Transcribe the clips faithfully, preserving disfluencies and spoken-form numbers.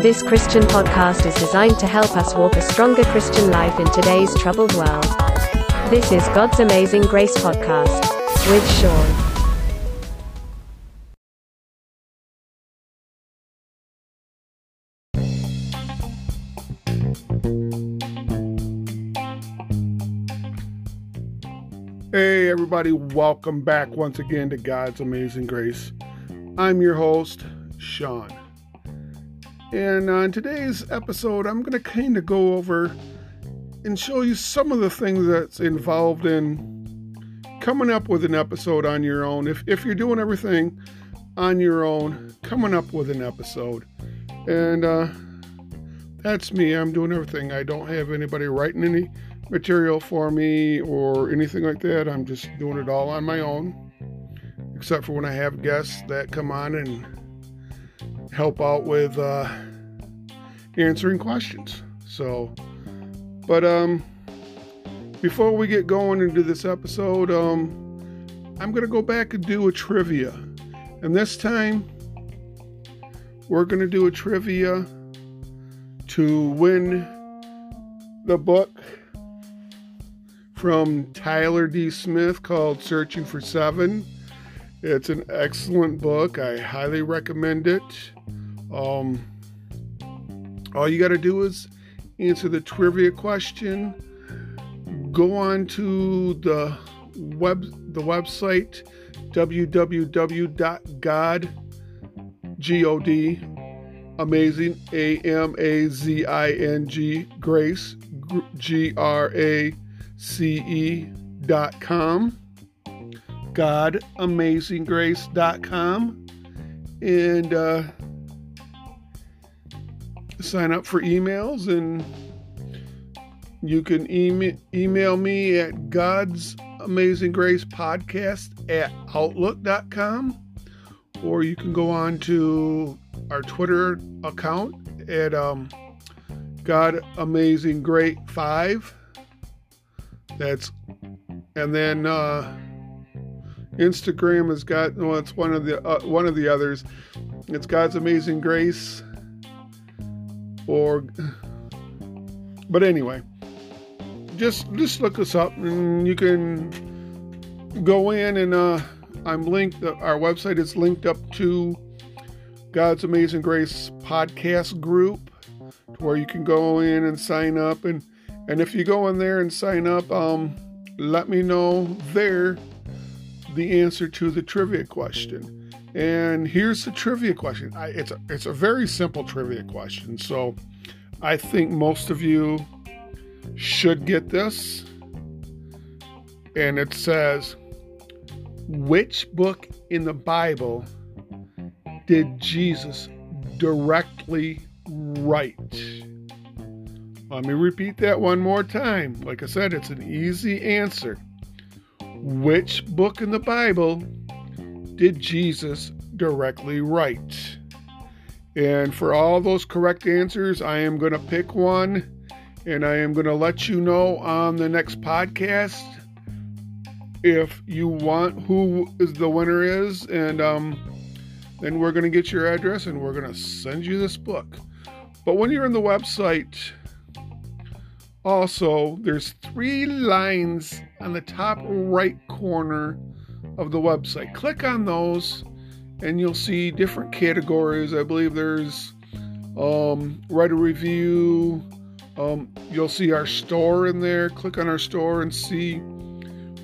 This Christian podcast is designed to help us walk a stronger Christian life in today's troubled world. This is God's Amazing Grace Podcast with Sean. Hey everybody, welcome back once again to God's Amazing Grace. I'm your host, Sean. And on today's episode, I'm going to kind of go over and show you some of the things that's involved in coming up with an episode on your own. If, if you're doing everything on your own, coming up with an episode. And uh, that's me. I'm doing everything. I don't have anybody writing any material for me or anything like that. I'm just doing it all on my own, except for when I have guests that come on and help out with uh, answering questions. So, but um, before we get going into this episode, um, I'm going to go back and do a trivia. And this time, we're going to do a trivia to win the book from Tyler D. Smith called Searching for Seven. It's an excellent book. I highly recommend it. Um, all you got to do is answer the trivia question. Go on to the web the website w w w dot god amazing grace dot com, god amazing grace dot com, and uh, sign up for emails, and you can email, email me at God's Amazing Grace Podcast at outlook dot com, or you can go on to our Twitter account at um, God Amazing Great five. That's, and then uh, Instagram has got, no, it's one of the uh, one of the others. It's God's Amazing Grace, or, but anyway, just just look us up, and you can go in and uh, I'm linked. Our website is linked up to God's Amazing Grace podcast group, where you can go in and sign up. And And if you go in there and sign up, um, let me know there the answer to the trivia question. And here's the trivia question. I, it's a, it's a very simple trivia question. So I think most of you should get this. And it says, which book in the Bible did Jesus directly write? Let me repeat that one more time. Like I said, it's an easy answer. Which book in the Bible did Jesus directly write? And for all those correct answers, I am going to pick one, and I am going to let you know on the next podcast if you want who is the winner is, and um, then we're going to get your address, and we're going to send you this book. But when you're on the website, also, there's three lines on the top right corner of the website. Click on those and you'll see different categories. I believe there's um, write a review. Um, you'll see our store in there. Click on our store and see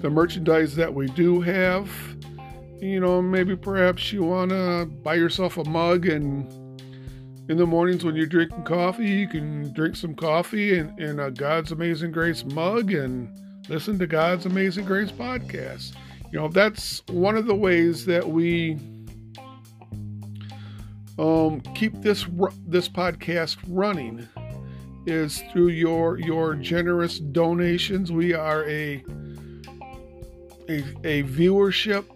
the merchandise that we do have. You know, maybe perhaps you want to buy yourself a mug, and in the mornings when you're drinking coffee, you can drink some coffee in, in a God's Amazing Grace mug and listen to God's Amazing Grace podcast. You know, that's one of the ways that we um, keep this this podcast running, is through your your generous donations. We are a a, a viewership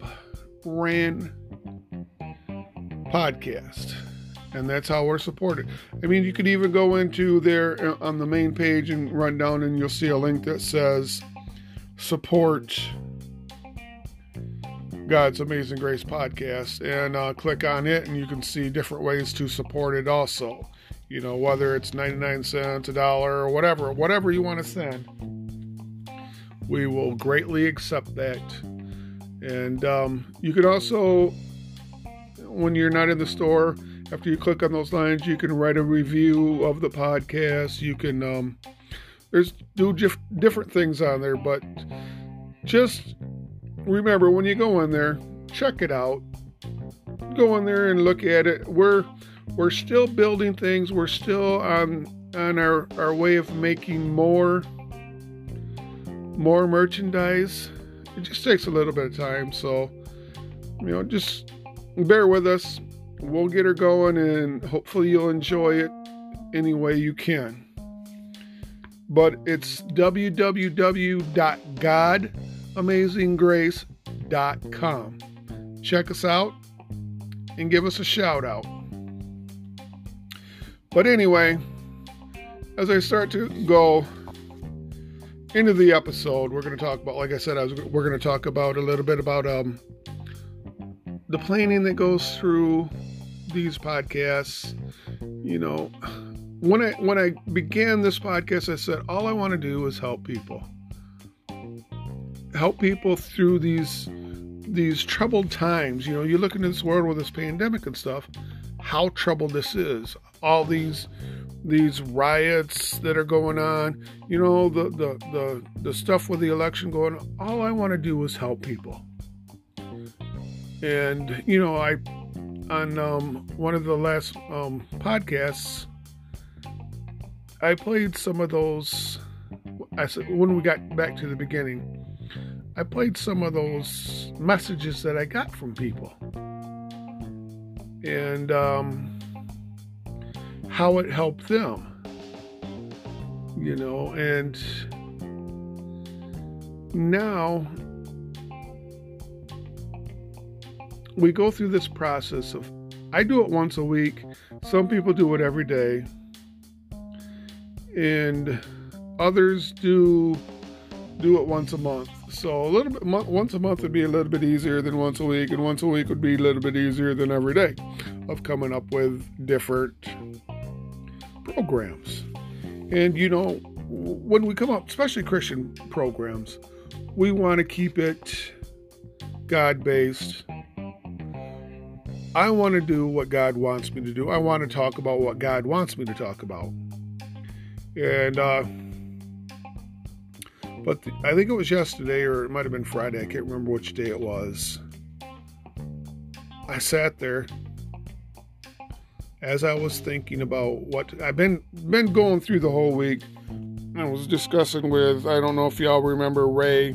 ran podcast. And that's how we're supported. I mean, you could even go into there on the main page and run down, and you'll see a link that says support God's Amazing Grace podcast, and uh, click on it, and you can see different ways to support it also. You know, whether it's ninety-nine cents, a dollar, or whatever, whatever you want to send, we will greatly accept that. And um, you could also, when you're not in the store, after you click on those lines, you can write a review of the podcast. You can, um, there's do diff- different things on there, but just remember when you go in there, check it out. Go in there and look at it. We're we're still building things. We're still on on our, our way of making more more merchandise. It just takes a little bit of time, so you know, just bear with us. We'll get her going, and hopefully you'll enjoy it any way you can. But it's w w w dot god amazing grace dot com. Check us out and give us a shout out. But anyway, as I start to go into the episode, we're going to talk about, like I said, I was, we're going to talk about a little bit about um, the planning that goes through these podcasts. You know, when I when I began this podcast, I said all I want to do is help people, help people through these these troubled times. You know, you look into this world with this pandemic and stuff, how troubled this is. All these these riots that are going on. You know, the the the the stuff with the election going on. All I want to do is help people. And you know, I on um, one of the last um, podcasts, I played some of those. I said when we got back to the beginning, I played some of those messages that I got from people, and um, how it helped them. You know, and now we go through this process of, I do it once a week. Some people do it every day. And others do do it once a month. So a little bit, once a month would be a little bit easier than once a week. And once a week would be a little bit easier than every day of coming up with different programs. And you know, when we come up, especially Christian programs, we want to keep it God-based. I want to do what God wants me to do. I want to talk about what God wants me to talk about. And, uh, but the, I think it was yesterday, or it might have been Friday. I can't remember which day it was. I sat there as I was thinking about what I've been, been going through the whole week. I was discussing with, I don't know if y'all remember Ray.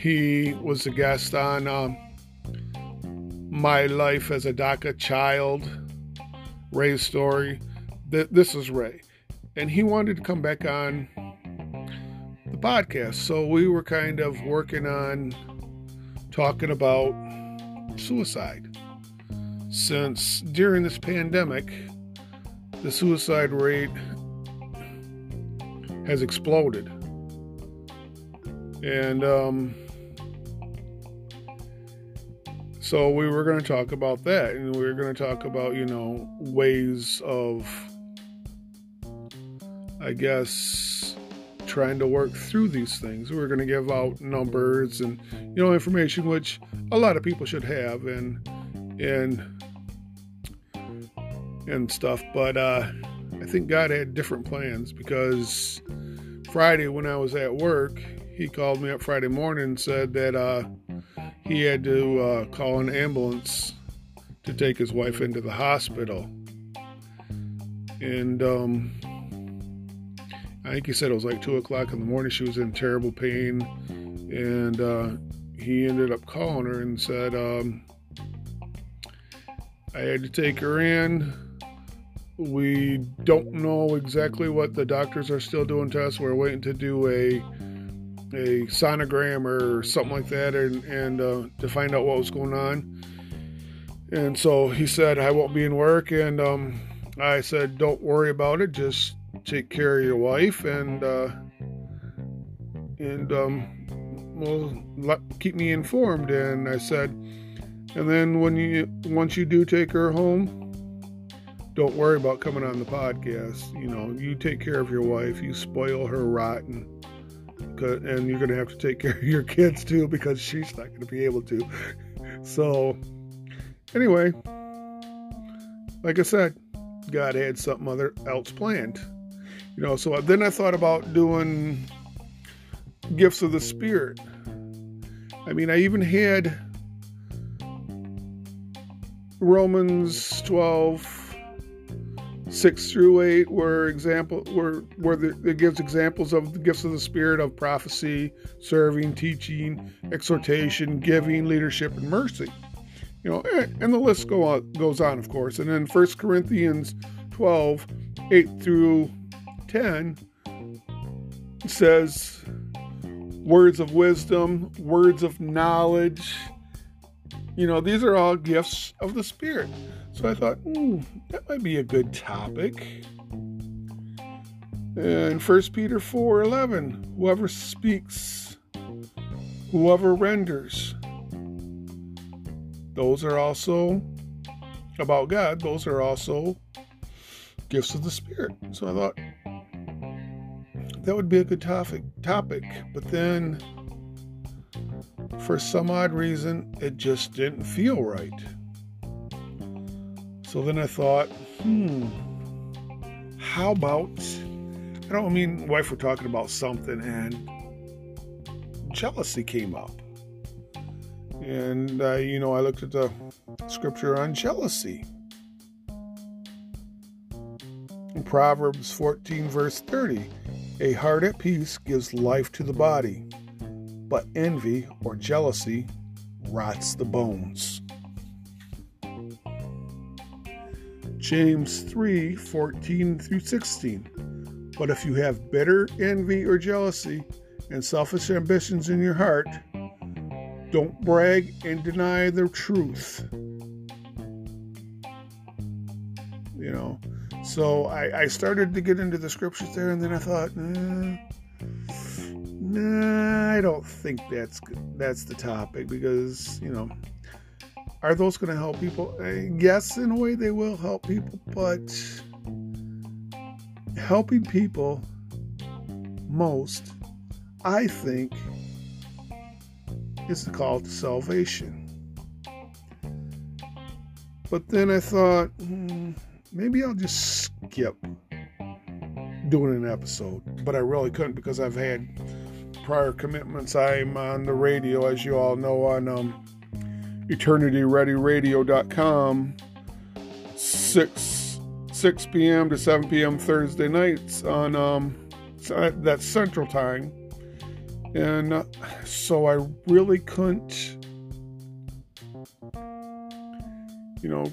He was a guest on, um, My Life as a DACA Child, Ray's Story. This is Ray. And he wanted to come back on the podcast. So we were kind of working on talking about suicide. Since during this pandemic, the suicide rate has exploded. And, um... so we were going to talk about that, and we were going to talk about, you know, ways of, I guess, trying to work through these things. We were going to give out numbers and, you know, information, which a lot of people should have and, and, and stuff. But uh, I think God had different plans, because Friday when I was at work, he called me up Friday morning and said that, uh, he had to uh, call an ambulance to take his wife into the hospital. And um, I think he said it was like two o'clock in the morning. She was in terrible pain. And uh, he ended up calling her and said, um, I had to take her in. We don't know exactly what the doctors are still doing to us. We're waiting to do a a sonogram or something like that, and, and uh, to find out what was going on. And so he said, I won't be in work. And um, I said, don't worry about it. Just take care of your wife. And, uh, and um, well, keep me informed. And I said, and then when you once you do take her home, don't worry about coming on the podcast. You know, you take care of your wife. You spoil her rotten. And you're going to have to take care of your kids too, because she's not going to be able to. So, anyway, like I said, God had something other else planned. You know, so then I thought about doing gifts of the Spirit. I mean, I even had Romans twelve, six through eight, where example where where the, it gives examples of the gifts of the Spirit of prophecy, serving, teaching, exhortation, giving, leadership, and mercy. You know, and the list go on, goes on, of course. And then First Corinthians twelve, eight through ten says words of wisdom, words of knowledge. You know, these are all gifts of the Spirit. So I thought, ooh, that might be a good topic. And First Peter four, eleven, whoever speaks, whoever renders. Those are also about God. Those are also gifts of the Spirit. So I thought that would be a good topic. Topic, but then for some odd reason, it just didn't feel right. So then I thought, hmm, how about? I don't mean wife. We're talking about something, and jealousy came up. And, uh, you know, I looked at the scripture on jealousy. In Proverbs fourteen, verse thirty, a heart at peace gives life to the body, but envy or jealousy rots the bones. James three, fourteen through sixteen, but if you have bitter envy or jealousy and selfish ambitions in your heart, don't brag and deny the truth. You know, so I, I started to get into the scriptures there, and then I thought, nah, nah I don't think that's that's the topic, because, you know, are those going to help people? Yes, in a way they will help people, but helping people most, I think, is the call to salvation. But then I thought, hmm, maybe I'll just skip doing an episode. But I really couldn't, because I've had prior commitments. I'm on the radio, as you all know, on um, Eternity Ready Radio dot com, six p.m. to seven p.m. Thursday nights on um, that's Central Time. And so I really couldn't, you know,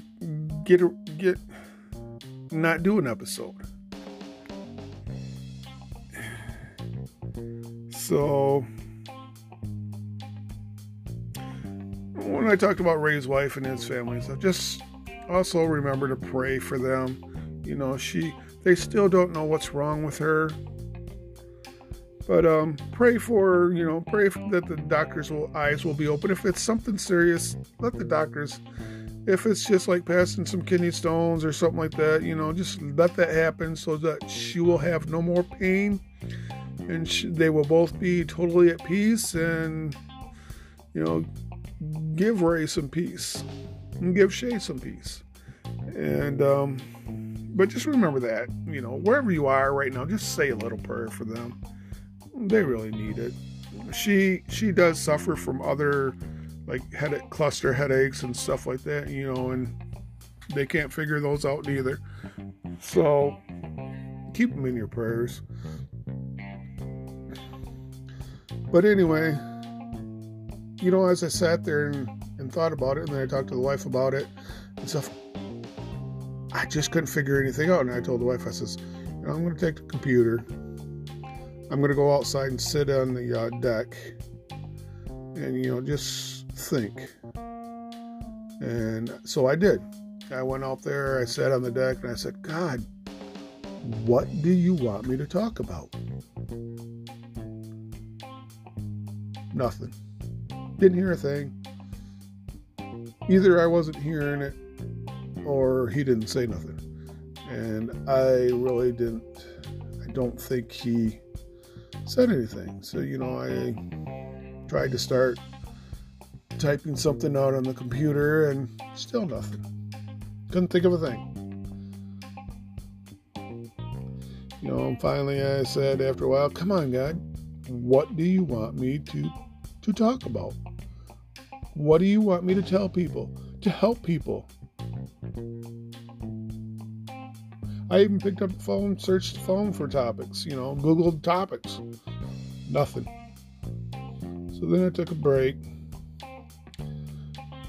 get, get, not do an episode. So when I talked about Ray's wife and his family, so just also remember to pray for them. You know, she, they still don't know what's wrong with her. But um, pray for, you know, pray for that the doctor's will, eyes will be open. If it's something serious, let the doctors, if it's just like passing some kidney stones or something like that, you know, just let that happen so that she will have no more pain, and she, they will both be totally at peace, and, you know, give Ray some peace and give Shay some peace. And, um, but just remember that, you know, wherever you are right now, just say a little prayer for them. They really need it. She she does suffer from other, like, headache, cluster headaches and stuff like that, you know, and they can't figure those out either. So keep them in your prayers. But anyway, you know, as I sat there and, and thought about it, and then I talked to the wife about it and stuff, I just couldn't figure anything out. And I told the wife, I says, you know, I'm going to take the computer. I'm going to go outside and sit on the uh, deck and, you know, just think. And so I did. I went out there, I sat on the deck, and I said, God, what do you want me to talk about? Nothing. Didn't hear a thing. Either I wasn't hearing it, or he didn't say nothing. And I really didn't, I don't think he said anything. So, you know, I tried to start typing something out on the computer, and still nothing. Couldn't think of a thing. You know, and finally I said after a while, come on, God, what do you want me to, to talk about? What do you want me to tell people? To help people? I even picked up the phone, searched the phone for topics, you know, Googled topics. Nothing. So then I took a break.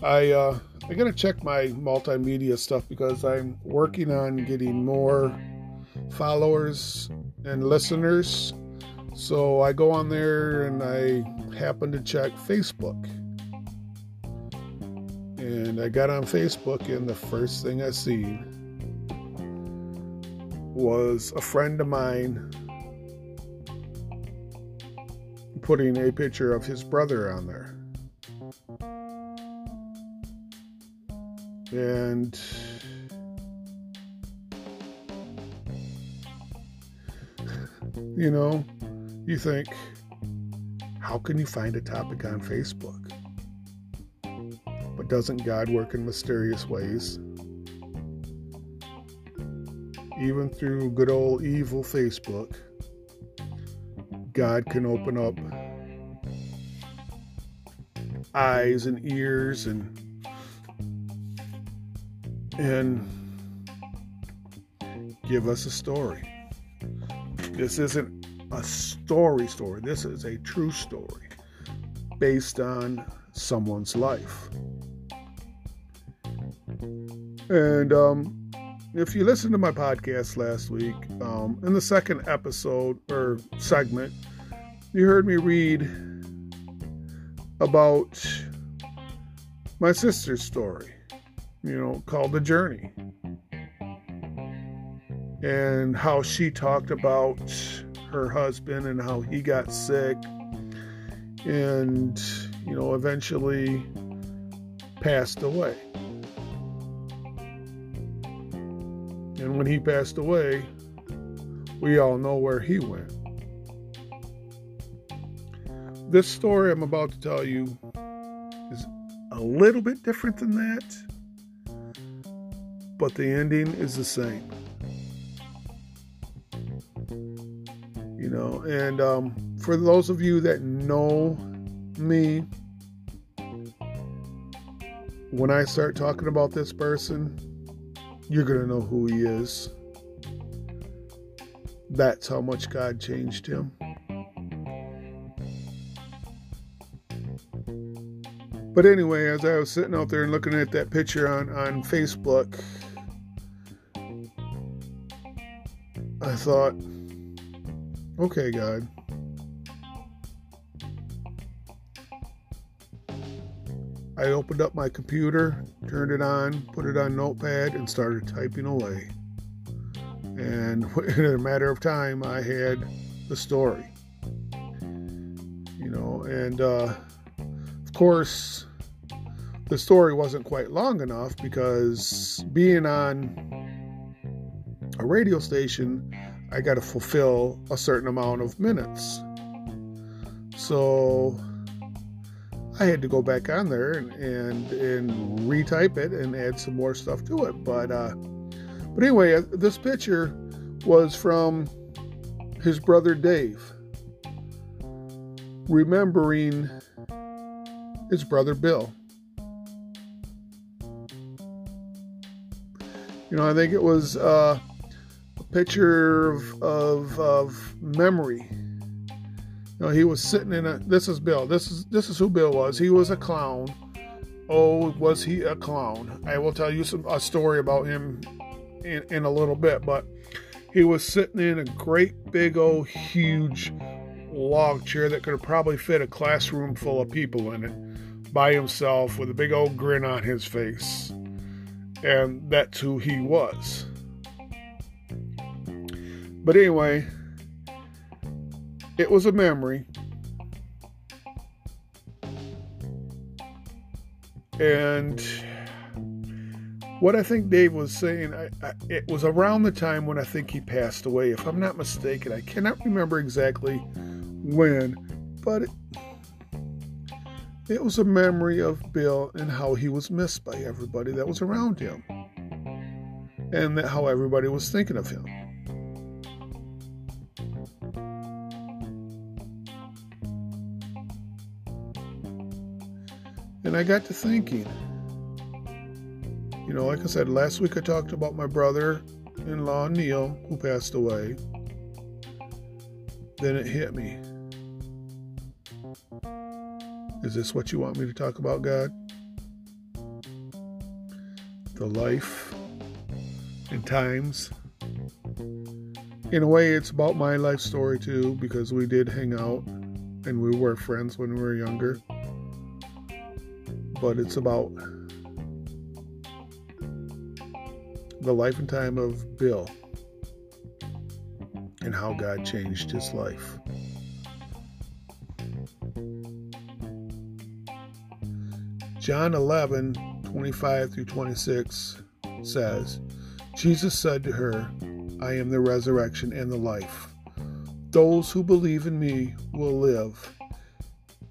I, uh, I gotta check my multimedia stuff because I'm working on getting more followers and listeners. So I go on there and I happen to check Facebook. And I got on Facebook and the first thing I see was a friend of mine putting a picture of his brother on there. And you know, you think, how can you find a topic on Facebook? But doesn't God work in mysterious ways? Even through good old evil Facebook, God can open up eyes and ears and and give us a story. This isn't a story story. This is a true story based on someone's life. And um, if you listened to my podcast last week, um, in the second episode or segment, you heard me read about my sister's story, you know, called The Journey. And how she talked about her husband and how he got sick and, you know, eventually passed away. And when he passed away, we all know where he went. This story I'm about to tell you is a little bit different than that, but the ending is the same. You know, and um, for those of you that know me, when I start talking about this person, you're going to know who he is. That's how much God changed him. But anyway, as I was sitting out there and looking at that picture on, on Facebook, I thought, okay, God, I opened up my computer, turned it on, put it on Notepad, and started typing away. And in a matter of time, I had the story. You know, and uh, of course, the story wasn't quite long enough because being on a radio station, I got to fulfill a certain amount of minutes. So I had to go back on there and, and, and retype it and add some more stuff to it. But, uh, but anyway, this picture was from his brother, Dave, remembering his brother, Bill. You know, I think it was, uh, picture of, of of memory. You know, he was sitting in a. This is Bill. This is this is who Bill was. He was a clown. Oh, was he a clown? I will tell you some a story about him in, in a little bit. But he was sitting in a great big old huge log chair that could have probably fit a classroom full of people in it, by himself with a big old grin on his face, and that's who he was. But anyway, it was a memory And what I think Dave was saying, I, I, it was around the time when I think he passed away, if I'm not mistaken. I cannot remember exactly when, but it, it was a memory of Bill and how he was missed by everybody that was around him, and that how everybody was thinking of him. And I got to thinking, you know, like I said, last week I talked about my brother-in-law, Neil, who passed away. Then it hit me. Is this what you want me to talk about, God? The life and times. In a way, it's about my life story, too, because we did hang out and we were friends when we were younger. But it's about the life and time of Bill and how God changed his life. John eleven, twenty-five through twenty-six says, Jesus said to her, I am the resurrection and the life. Those who believe in me will live,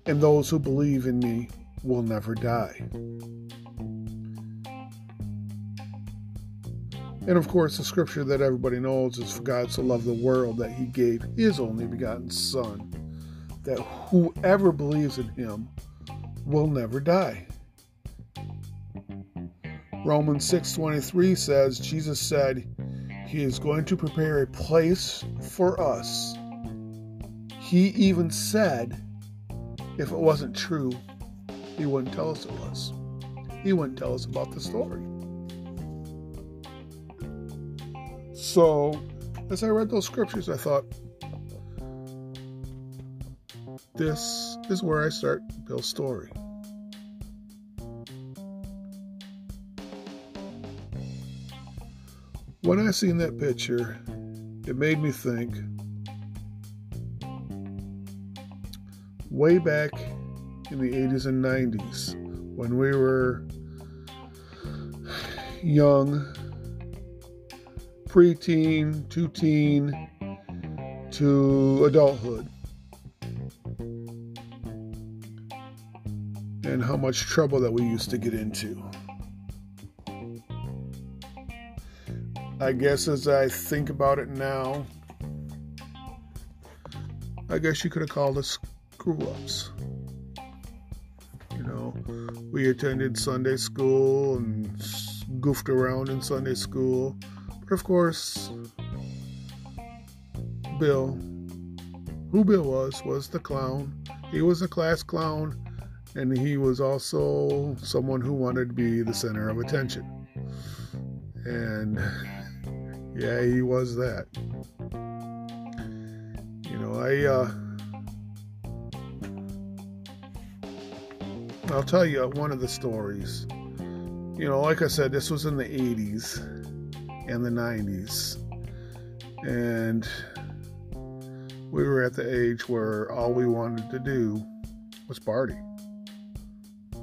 and those who believe in me will never die. And of course, the scripture that everybody knows is, for God so loved the world that he gave his only begotten Son, that whoever believes in him will never die. Romans six twenty-three says, Jesus said, he is going to prepare a place for us. He even said, if it wasn't true, he wouldn't tell us it was. He wouldn't tell us about the story. So, as I read those scriptures, I thought, this is where I start Bill's story. When I seen that picture, it made me think, way back in the eighties and nineties, when we were young, pre-teen to teen to adulthood, and how much trouble that we used to get into. I guess as I think about it now, I guess you could have called us screw-ups. You know, we attended Sunday school and goofed around in Sunday school. But of course, Bill, who Bill was, was the clown. He was a class clown, and he was also someone who wanted to be the center of attention. And yeah, he was that. You know, I, uh, I'll tell you one of the stories. You know, like I said, this was in the eighties and the nineties. And we were at the age where all we wanted to do was party.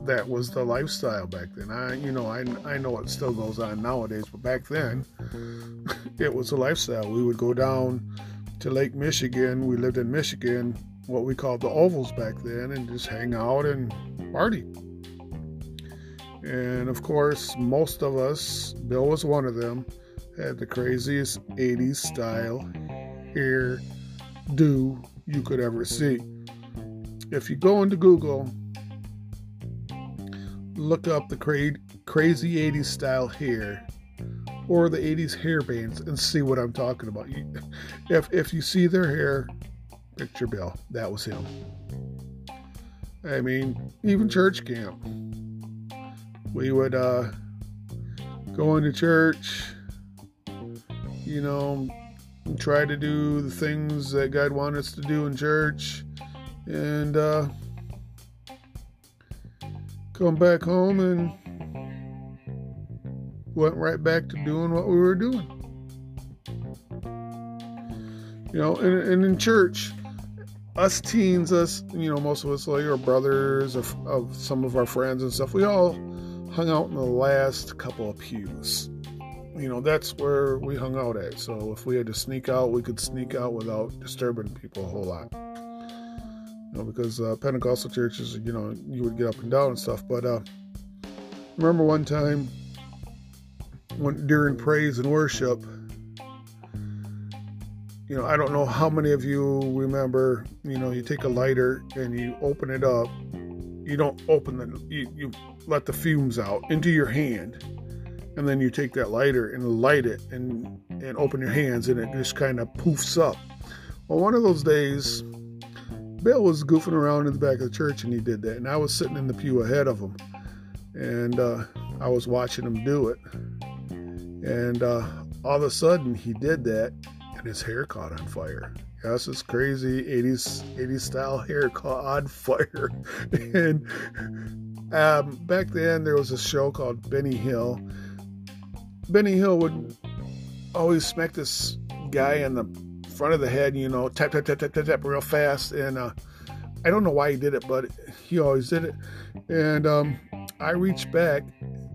That was the lifestyle back then. I, you know, I, I know it still goes on nowadays, but back then, it was a lifestyle. We would go down to Lake Michigan. We lived in Michigan, what we called the Ovals back then, and just hang out and party. And of course, most of us, Bill was one of them, had the craziest eighties style hair do you could ever see. If you go into Google, look up the cra- crazy eighties style hair or the eighties hair bands and see what I'm talking about. You, if if you see their hair, picture Bill. That was him. I mean, even church camp. We would uh, go into church, you know, and try to do the things that God wanted us to do in church. And, uh, come back home and went right back to doing what we were doing. You know, and, and in church, us teens, us, you know, most of us like our brothers or of some of our friends and stuff, we all hung out in the last couple of pews. You know, that's where we hung out at. So if we had to sneak out, we could sneak out without disturbing people a whole lot. You know, because uh, Pentecostal churches, you know, you would get up and down and stuff. But uh, remember one time when during praise and worship, you know, I don't know how many of you remember, you know, you take a lighter and you open it up. You don't open the, you, you let the fumes out into your hand. And then you take that lighter and light it and, and open your hands, and it just kind of poofs up. Well, one of those days, Bill was goofing around in the back of the church, and he did that. And I was sitting in the pew ahead of him, and uh, I was watching him do it. And uh, all of a sudden, he did that, and his hair caught on fire. Yes, this crazy eighties, eighties style hair caught on fire. and um, back then, there was a show called Benny Hill. Benny Hill would always smack this guy in the front of the head, you know, tap, tap, tap, tap, tap, tap real fast. And uh, I don't know why he did it, but he always did it. And um, I reached back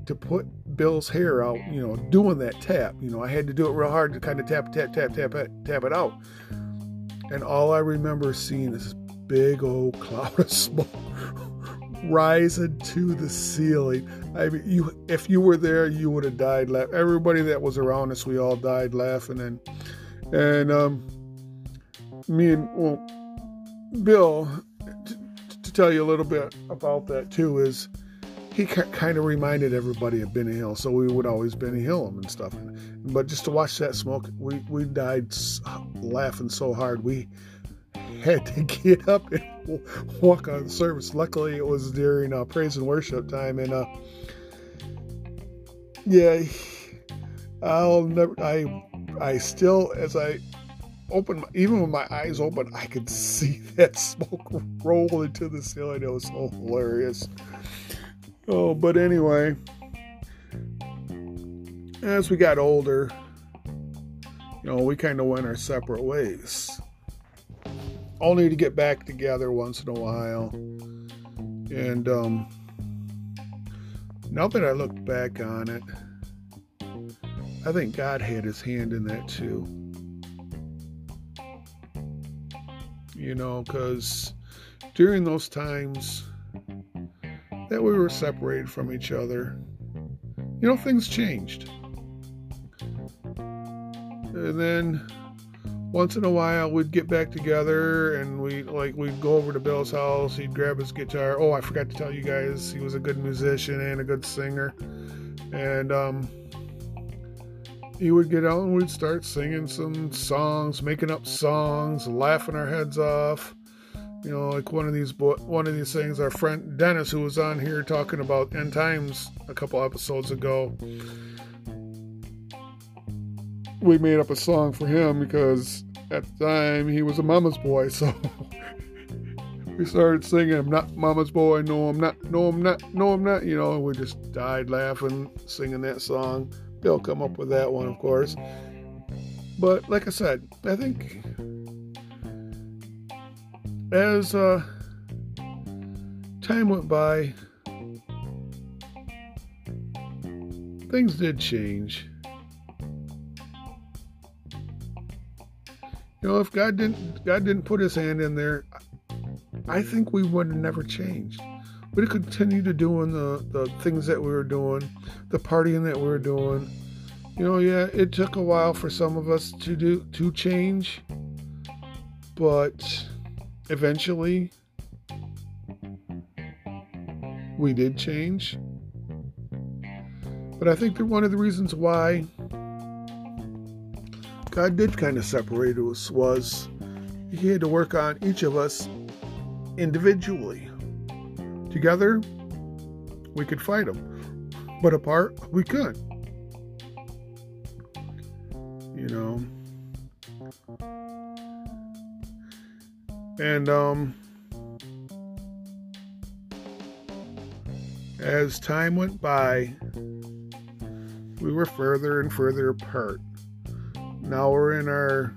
to put Bill's hair out, you know, doing that tap. You know, I had to do it real hard to kind of tap, tap, tap, tap, tap, tap it out. And all I remember seeing is this big old cloud of smoke rising to the ceiling. I mean, you, if you were there, you would have died laughing. Everybody that was around us, we all died laughing. And, and um, me and, well, Bill, t- to tell you a little bit about that too, is he ca- kind of reminded everybody of Benny Hill. So we would always Benny Hill him and stuff. But just to watch that smoke, we, we died laughing so hard. We had to get up and walk on service. Luckily, it was during uh, praise and worship time, and uh, yeah, I'll never. I, I still, as I opened, even with my eyes open, I could see that smoke roll into the ceiling. It was so hilarious. Oh, but anyway, as we got older, you know, we kind of went our separate ways. Only to get back together once in a while. And um, now that I look back on it, I think God had his hand in that too. You know, because during those times that we were separated from each other, you know, things changed. And then once in a while, we'd get back together, and we like we'd go over to Bill's house. He'd grab his guitar. Oh, I forgot to tell you guys, he was a good musician and a good singer. And um, he would get out, and we'd start singing some songs, making up songs, laughing our heads off. You know, like one of these bo- one of these things. Our friend Dennis, who was on here talking about end times a couple episodes ago. We made up a song for him because at the time he was a mama's boy, so we started singing, I'm not mama's boy, no I'm not, no I'm not, no I'm not, you know, and we just died laughing, singing that song. Bill come up with that one, of course. But like I said, I think as uh, time went by, things did change. You know, if God didn't God didn't put his hand in there, I think we would have never changed. We'd have continued to doing the, the things that we were doing, the partying that we were doing. You know, yeah, it took a while for some of us to do to change, but eventually we did change. But I think that one of the reasons why God did kind of separate us was he had to work on each of us individually. Together, we could fight him, but apart, we couldn't. You know. And um, as time went by, we were further and further apart. Now we're in our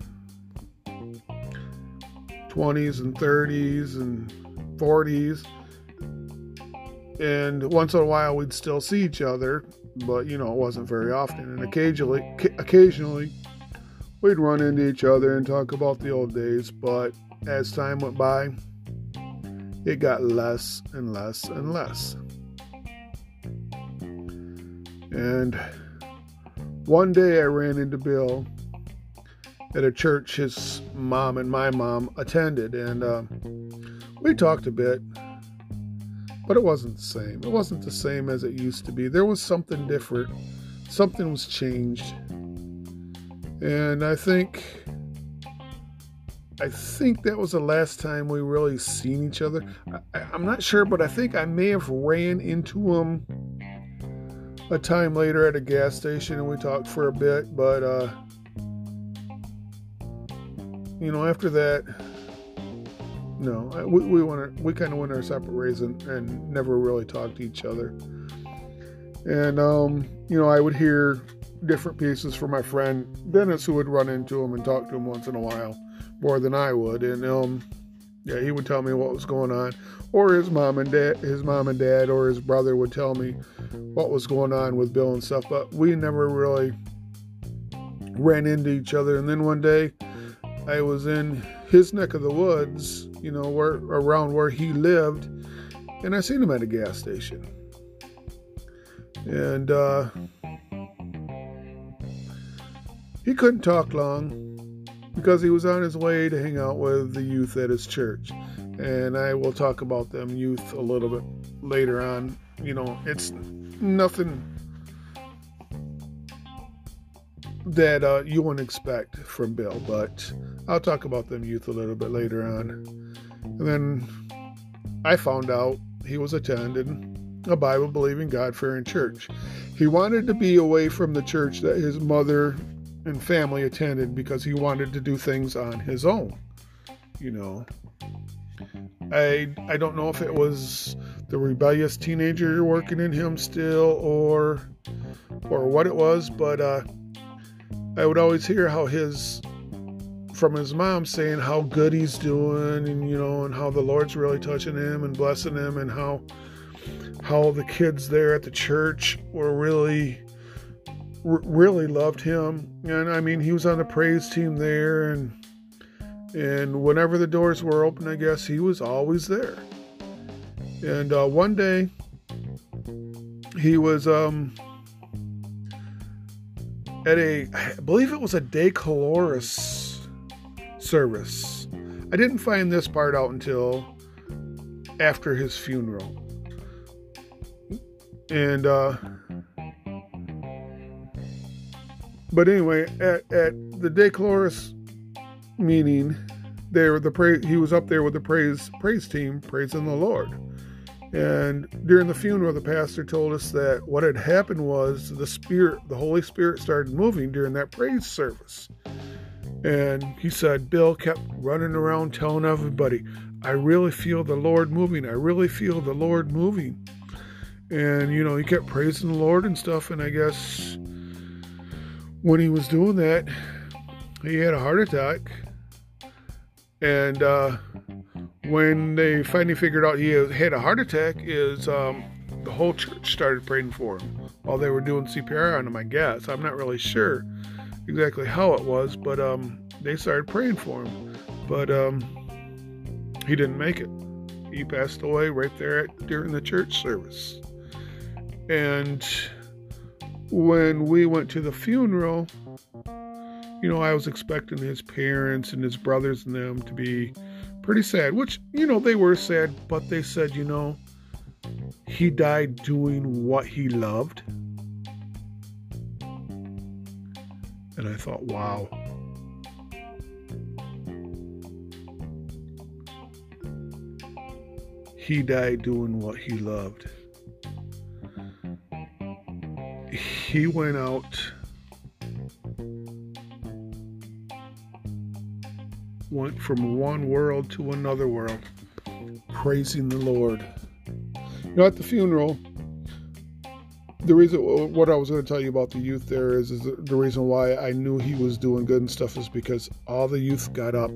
twenties and thirties and forties. And once in a while we'd still see each other, but you know, it wasn't very often. And occasionally, occasionally we'd run into each other and talk about the old days. But as time went by, it got less and less and less. And one day I ran into Bill at a church his mom and my mom attended, and uh, we talked a bit, but it wasn't the same. It wasn't the same as it used to be. There was something different. Something was changed. And I think, I think that was the last time we really seen each other. I, I'm not sure, but I think I may have ran into him a time later at a gas station, and we talked for a bit, but, uh, you know, after that, no, we, we went, we kind of went our separate ways and, and never really talked to each other. And, um, you know, I would hear different pieces from my friend Dennis, who would run into him and talk to him once in a while, more than I would. And, um, yeah, he would tell me what was going on, or his mom and dad, his mom and dad, or his brother would tell me what was going on with Bill and stuff. But we never really ran into each other. And then one day, I was in his neck of the woods, you know, where around where he lived, and I seen him at a gas station. And uh, he couldn't talk long because he was on his way to hang out with the youth at his church. And I will talk about them youth a little bit later on. You know, it's nothing that uh, you wouldn't expect from Bill, but I'll talk about them youth a little bit later on. And then I found out he was attending a Bible-believing, God-fearing church. He wanted to be away from the church that his mother and family attended because he wanted to do things on his own. You know, I I don't know if it was the rebellious teenager working in him still, or or what it was, but uh, I would always hear how his, from his mom saying how good he's doing, and you know, and how the Lord's really touching him and blessing him, and how how the kids there at the church were really really loved him. And I mean, he was on the praise team there, and and whenever the doors were open, I guess he was always there. And uh, one day he was um at a, I believe it was a De Caloris service. I didn't find this part out until after his funeral. And, uh, but anyway, at, at the De Caloris meeting, they were the praise, he was up there with the praise, praise team, praising the Lord. And during the funeral, the pastor told us that what had happened was the Spirit, the Holy Spirit started moving during that praise service. And he said, Bill kept running around telling everybody, I really feel the Lord moving. I really feel the Lord moving. And, you know, he kept praising the Lord and stuff. And I guess when he was doing that, he had a heart attack. And, uh... when they finally figured out he had a heart attack, is um, the whole church started praying for him while they were doing C P R on him, I guess. I'm not really sure exactly how it was, but um, they started praying for him. But um, he didn't make it. He passed away right there at, during the church service. And when we went to the funeral, you know, I was expecting his parents and his brothers and them to be pretty sad, which, you know, they were sad, but they said, you know, he died doing what he loved. And I thought, wow. He died doing what he loved. He went out, went from one world to another world, praising the Lord. You know, at the funeral, the reason, what I was going to tell you about the youth there is, is the reason why I knew he was doing good and stuff is because all the youth got up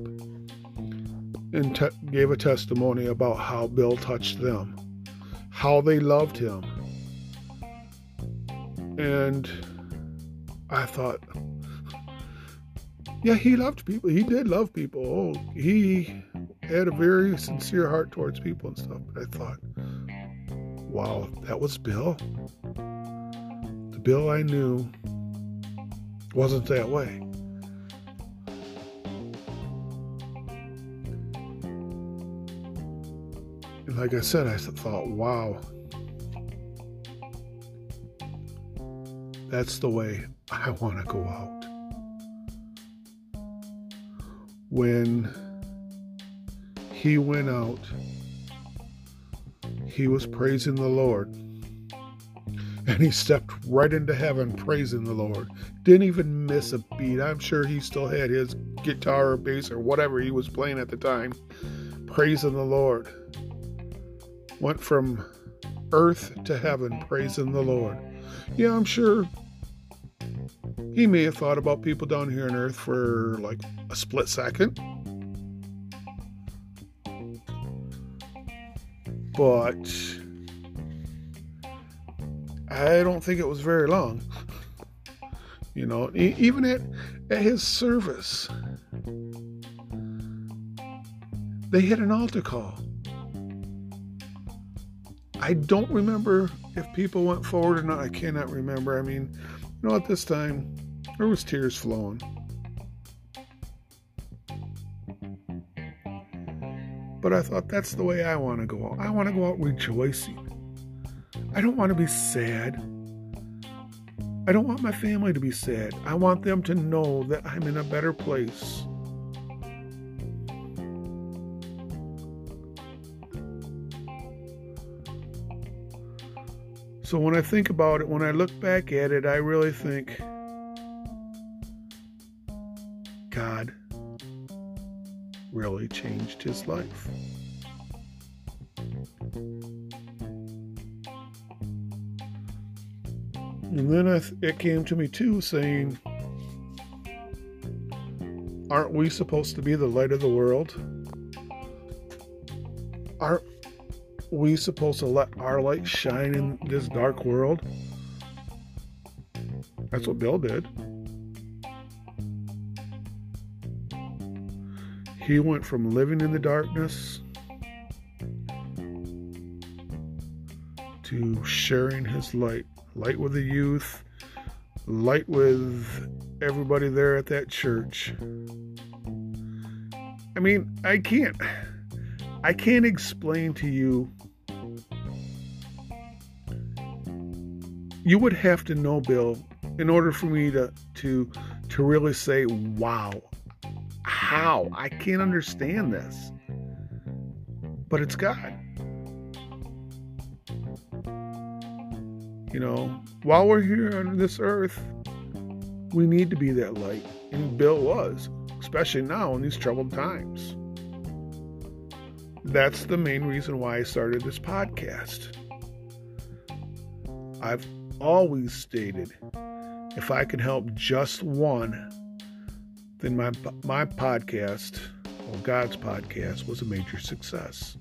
and te- gave a testimony about how Bill touched them, how they loved him. And I thought, yeah, he loved people. He did love people. Oh, he had a very sincere heart towards people and stuff. But I thought, wow, that was Bill. The Bill I knew wasn't that way. And like I said, I thought, wow, that's the way I want to go out. When he went out, he was praising the Lord. And he stepped right into heaven praising the Lord. Didn't even miss a beat. I'm sure he still had his guitar or bass or whatever he was playing at the time, praising the Lord. Went from earth to heaven praising the Lord. Yeah, I'm sure he may have thought about people down here on earth for like a split second. But I don't think it was very long. You know, even at, at his service, they had an altar call. I don't remember if people went forward or not. I cannot remember. I mean, you know, at this time, there was tears flowing. But I thought, that's the way I want to go out. I want to go out rejoicing. I don't want to be sad. I don't want my family to be sad. I want them to know that I'm in a better place. So when I think about it, when I look back at it, I really think, God really changed his life. And then I th- it came to me too, saying, aren't we supposed to be the light of the world? Aren't we supposed to let our light shine in this dark world? That's what Bill did. He went from living in the darkness to sharing his light. Light with the youth, light with everybody there at that church. I mean, I can't. I can't explain to you. You would have to know Bill in order for me to to to really say, wow, how? I can't understand this. But it's God. You know, while we're here on this earth, we need to be that light. And Bill was, especially now in these troubled times. That's the main reason why I started this podcast. I've always stated, if I can help just one, then my my podcast, or God's podcast, was a major success.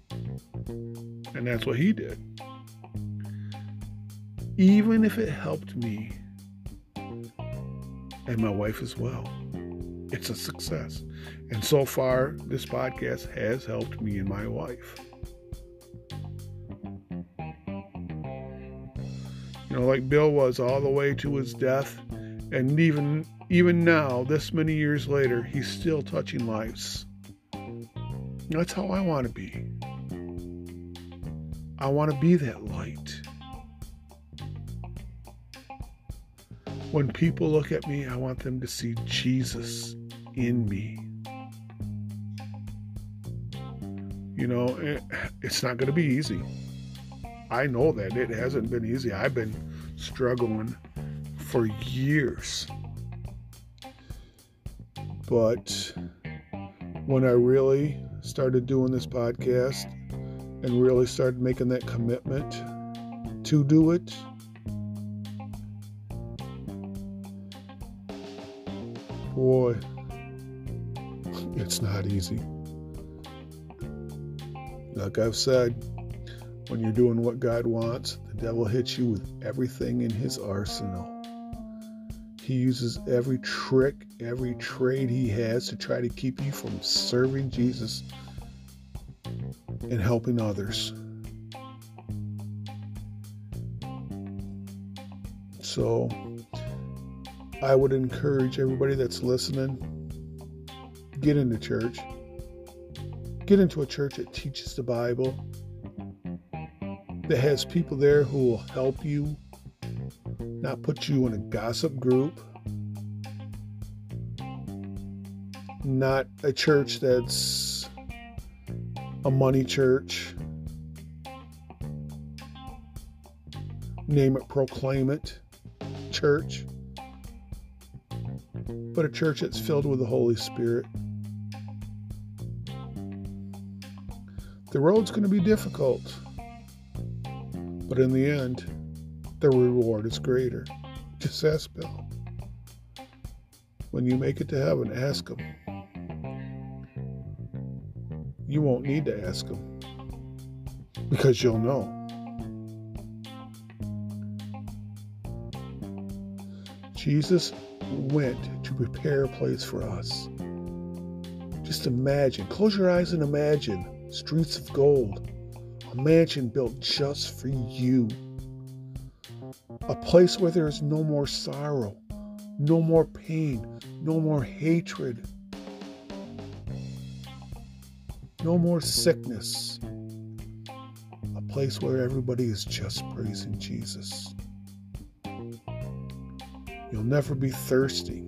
And that's what he did. Even if it helped me and my wife as well, it's a success. And so far, this podcast has helped me and my wife. You know, like Bill was all the way to his death, and even even now, this many years later, he's still touching lives. That's how I want to be. I want to be that light. When people look at me, I want them to see Jesus in me. You know, it, it's not going to be easy. I know that it hasn't been easy. I've been struggling for years. But when I really started doing this podcast and really started making that commitment to do it, boy, it's not easy. Like I've said, when you're doing what God wants, the devil hits you with everything in his arsenal. He uses every trick, every trade he has to try to keep you from serving Jesus and helping others. So I would encourage everybody that's listening, get into church. Get into a church that teaches the Bible, that has people there who will help you, not put you in a gossip group. Not a church that's a money church. Name it, proclaim it church. But a church that's filled with the Holy Spirit. The road's going to be difficult, but in the end, the reward is greater. Just ask Bill. When you make it to heaven, ask him. You won't need to ask him, because you'll know. Jesus went to prepare a place for us. Just imagine. Close your eyes and imagine streets of gold. A mansion built just for you. A place where there is no more sorrow, no more pain, no more hatred, no more sickness. A place where everybody is just praising Jesus. You'll never be thirsty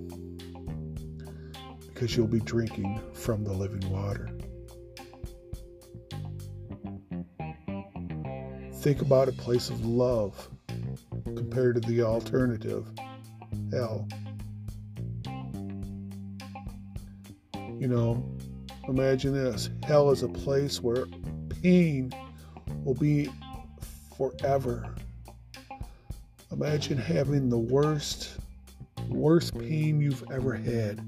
because you'll be drinking from the living water. Think about a place of love compared to the alternative, hell. You know, imagine this. Hell is a place where pain will be forever. Imagine having the worst, worst pain you've ever had,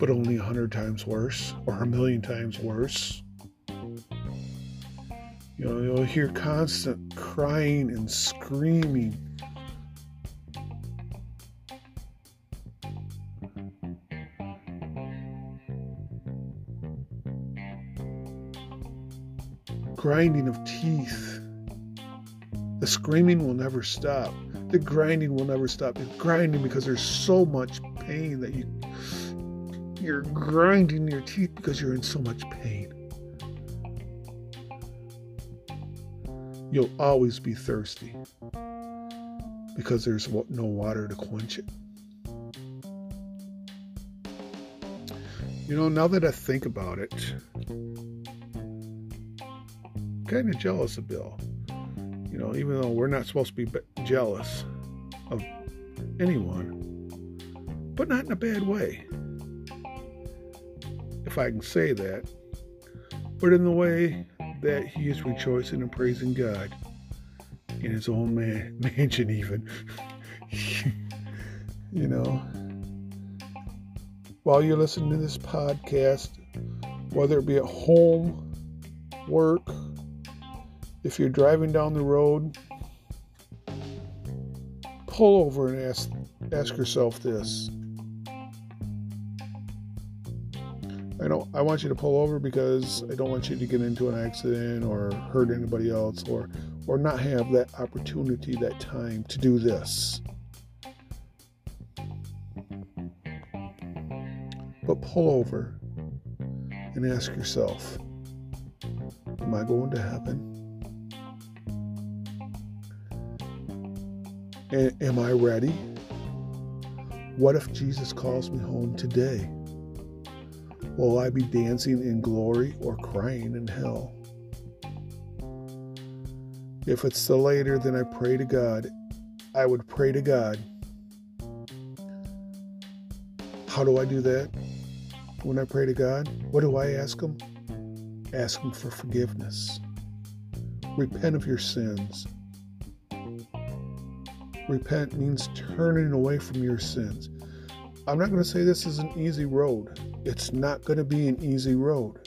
but only a hundred times worse or a million times worse. You know, you'll hear constant crying and screaming. Grinding of teeth. The screaming will never stop. The grinding will never stop. You're grinding because there's so much pain that you, you're grinding your teeth because you're in so much pain. You'll always be thirsty because there's no water to quench it. You know, now that I think about it, I'm kind of jealous of Bill. You know, even though we're not supposed to be jealous of anyone, but not in a bad way, if I can say that, but in the way that he is rejoicing and praising God in his own man, mansion even. You know, while you're listening to this podcast, whether it be at home, work, if you're driving down the road, pull over and ask, ask yourself this. I don't. I want you to pull over because I don't want you to get into an accident or hurt anybody else, or, or not have that opportunity, that time to do this. But pull over and ask yourself, am I going to heaven? And am I ready? What if Jesus calls me home today? Will I be dancing in glory or crying in hell? If it's the later, then I pray to God. I would pray to God. How do I do that? When I pray to God, what do I ask him? Ask him for forgiveness. Repent of your sins. Repent means turning away from your sins. I'm not going to say this is an easy road. It's not going to be an easy road.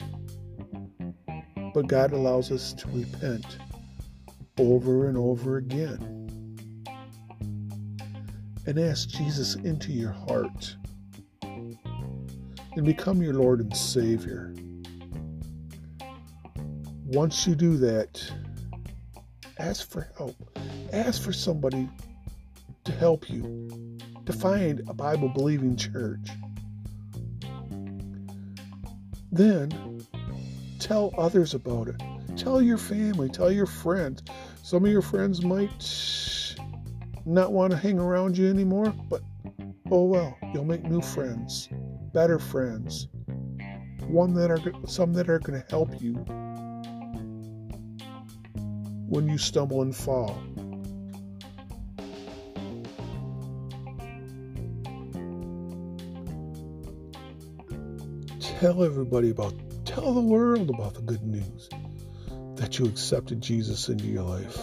but God allows us to repent over and over again and ask Jesus into your heart and become your Lord and Savior. Once you do that, ask for help. Ask for somebody to help you, to find a Bible-believing church. Then tell others about it. Tell your family, tell your friends. Some of your friends might not want to hang around you anymore, but oh well, you'll make new friends, better friends, one that are some that are going to help you when you stumble and fall. Tell everybody about, tell the world about the good news that you accepted Jesus into your life.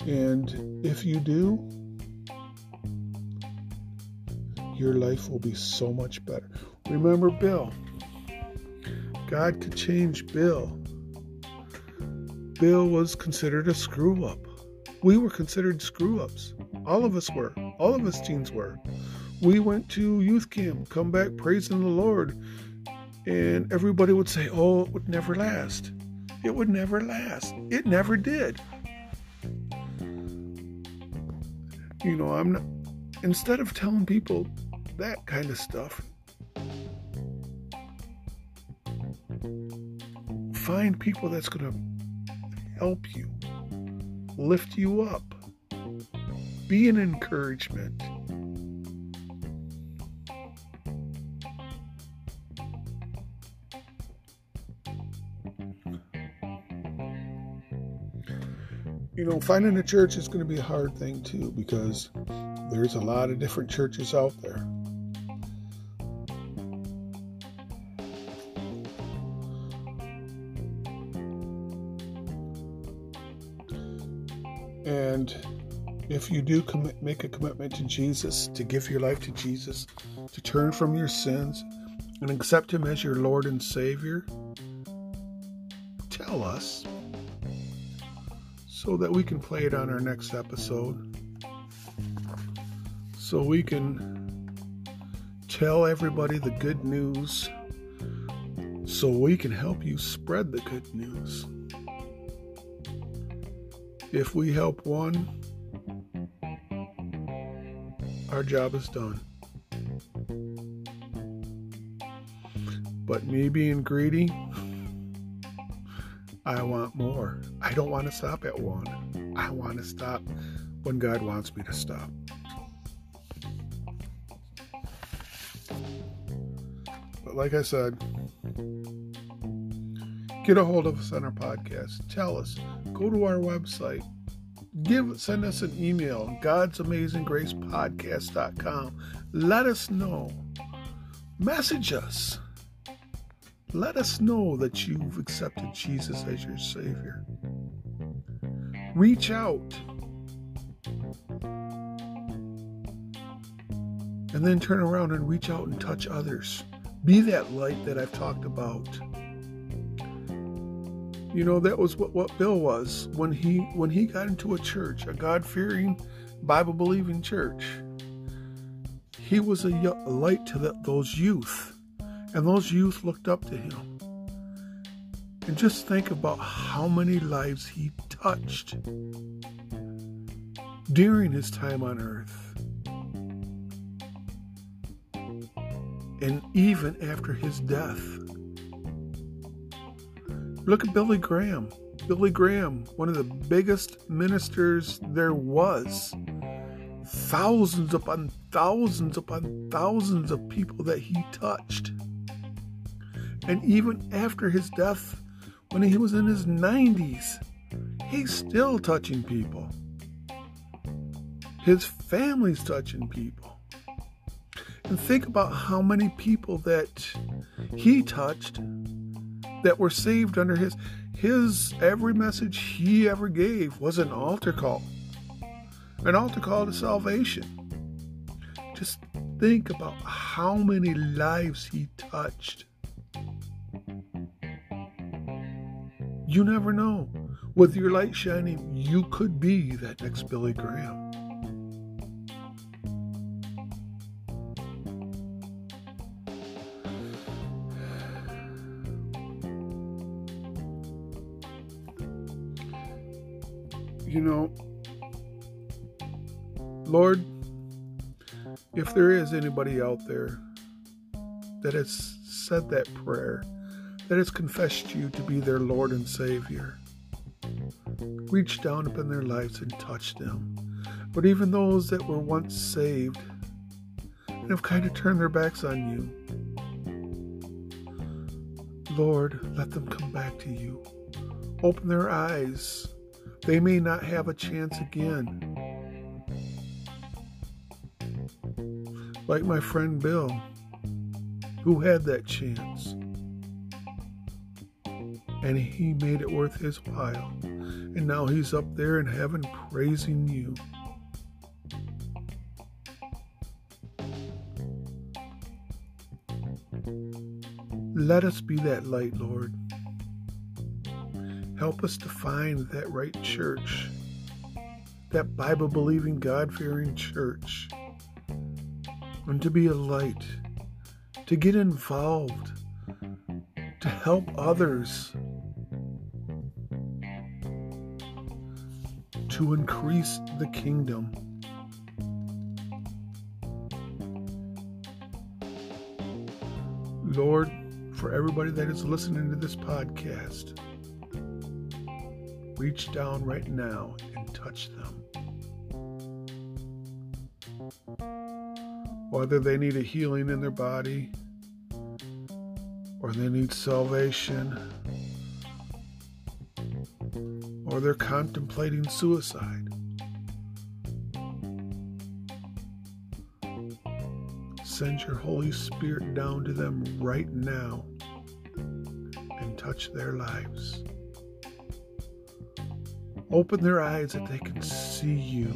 And if you do, your life will be so much better. Remember Bill. God could change Bill. Bill was considered a screw-up. We were considered screw-ups. All of us were. All of us teens were. We went to youth camp, come back praising the Lord, and everybody would say, oh, it would never last. It would never last. It never did. You know, I'm not... Instead of telling people that kind of stuff, find people that's going to help you, lift you up, be an encouragement. You know, finding a church is going to be a hard thing too, because there's a lot of different churches out there. And if you do commit, make a commitment to Jesus, to give your life to Jesus, to turn from your sins and accept Him as your Lord and Savior, tell us so that we can play it on our next episode. So we can tell everybody the good news, so we can help you spread the good news. If we help one, our job is done. But me being greedy, I want more. I don't want to stop at one. I want to stop when God wants me to stop. Like I said, get a hold of us on our podcast. Tell us. Go to our website. Give, send us an email, God's Amazing Grace Podcast dot com. Let us know. Message us. Let us know that you've accepted Jesus as your Savior. Reach out. And then turn around and reach out and touch others. Be that light that I've talked about. You know, that was what, what Bill was when he when he got into a church, a God-fearing, Bible-believing church. He was a light to the, those youth, and those youth looked up to him. And just think about how many lives he touched during his time on earth. And even after his death. Look at Billy Graham. Billy Graham, one of the biggest ministers there was. Thousands upon thousands upon thousands of people that he touched. And even after his death, when he was in his nineties, he's still touching people. His family's touching people. And think about how many people that he touched that were saved under his, his every message he ever gave was an altar call. An altar call to salvation. Just think about how many lives he touched. You never know. With your light shining, you could be that next Billy Graham. You know, Lord, if there is anybody out there that has said that prayer, that has confessed you to be their Lord and Savior, reach down upon their lives and touch them. But even those that were once saved and have kind of turned their backs on you, Lord, let them come back to you. Open their eyes. They may not have a chance again. Like my friend Bill, who had that chance. And he made it worth his while. And now he's up there in heaven praising you. Let us be that light, Lord. Help us to find that right church, that Bible-believing, God-fearing church, and to be a light, to get involved, to help others, to increase the kingdom. Lord, for everybody that is listening to this podcast, reach down right now and touch them. Whether they need a healing in their body, or they need salvation, or they're contemplating suicide, send your Holy Spirit down to them right now and touch their lives. Open their eyes that they can see you.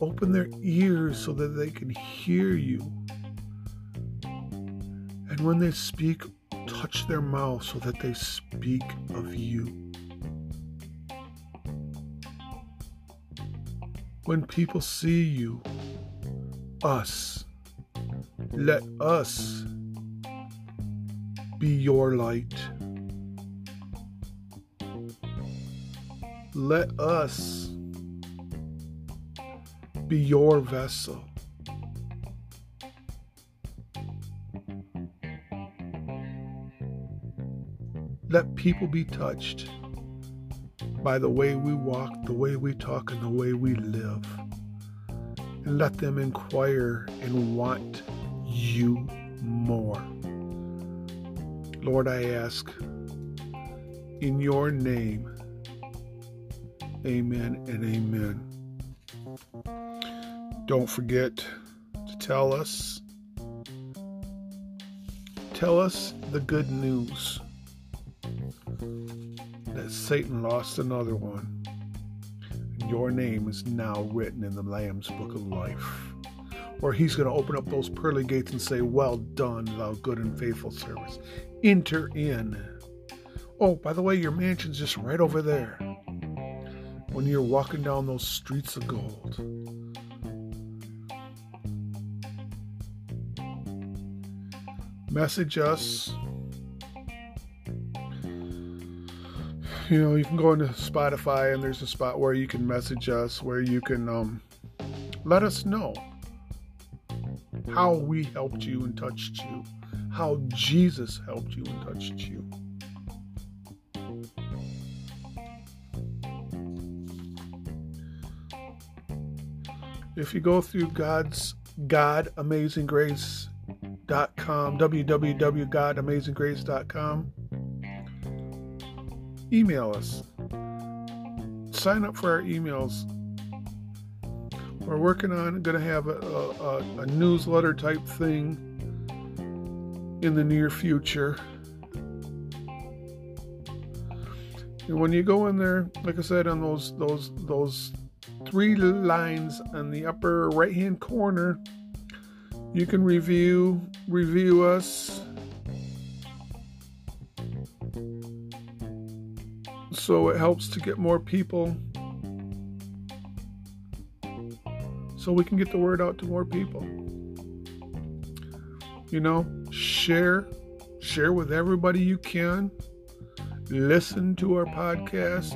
Open their ears so that they can hear you. And when they speak, touch their mouth so that they speak of you. When people see you, us, let us be your light. Let us be your vessel. Let people be touched by the way we walk, the way we talk, and the way we live. And let them inquire and want you more. Lord, I ask in your name. Amen and amen. Don't forget to tell us. Tell us the good news that Satan lost another one. Your name is now written in the Lamb's Book of Life. Or he's going to open up those pearly gates and say, well done, thou good and faithful servant. Enter in. Oh, by the way, your mansion's just right over there. When you're walking down those streets of gold. Message us. You know, you can go into Spotify and there's a spot where you can message us, where you can um, let us know how we helped you and touched you, how Jesus helped you and touched you. If you go through God's God Amazing Grace dot com, w w w dot God Amazing Grace dot com, email us. Sign up for our emails. We're working on going to have a, a, a newsletter type thing in the near future. And when you go in there, like I said, on those those those three lines on the upper right-hand corner. You can review, review us. So it helps to get more people, so we can get the word out to more people. You know, share, share with everybody you can. Listen to our podcast.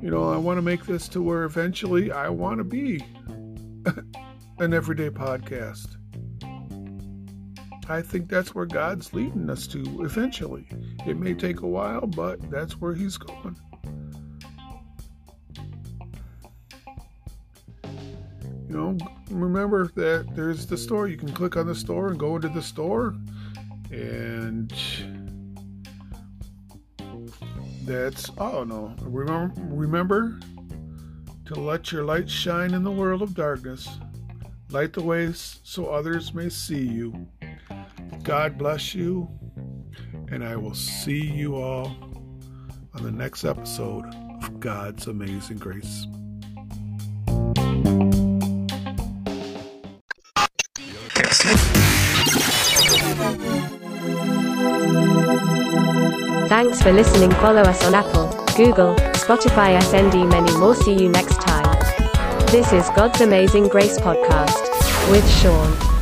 You know, I want to make this to where eventually I want to be an everyday podcast. I think that's where God's leading us to eventually. It may take a while, but that's where He's going. You know, remember that there's the store. You can click on the store and go into the store. And that's, oh no, remember, remember to let your light shine in the world of darkness. Light the way so others may see you. God bless you. And I will see you all on the next episode of God's Amazing Grace. Thanks for listening. Follow us on Apple, Google, Spotify, S N D, many more. See you next time. This is God's Amazing Grace Podcast with Sean.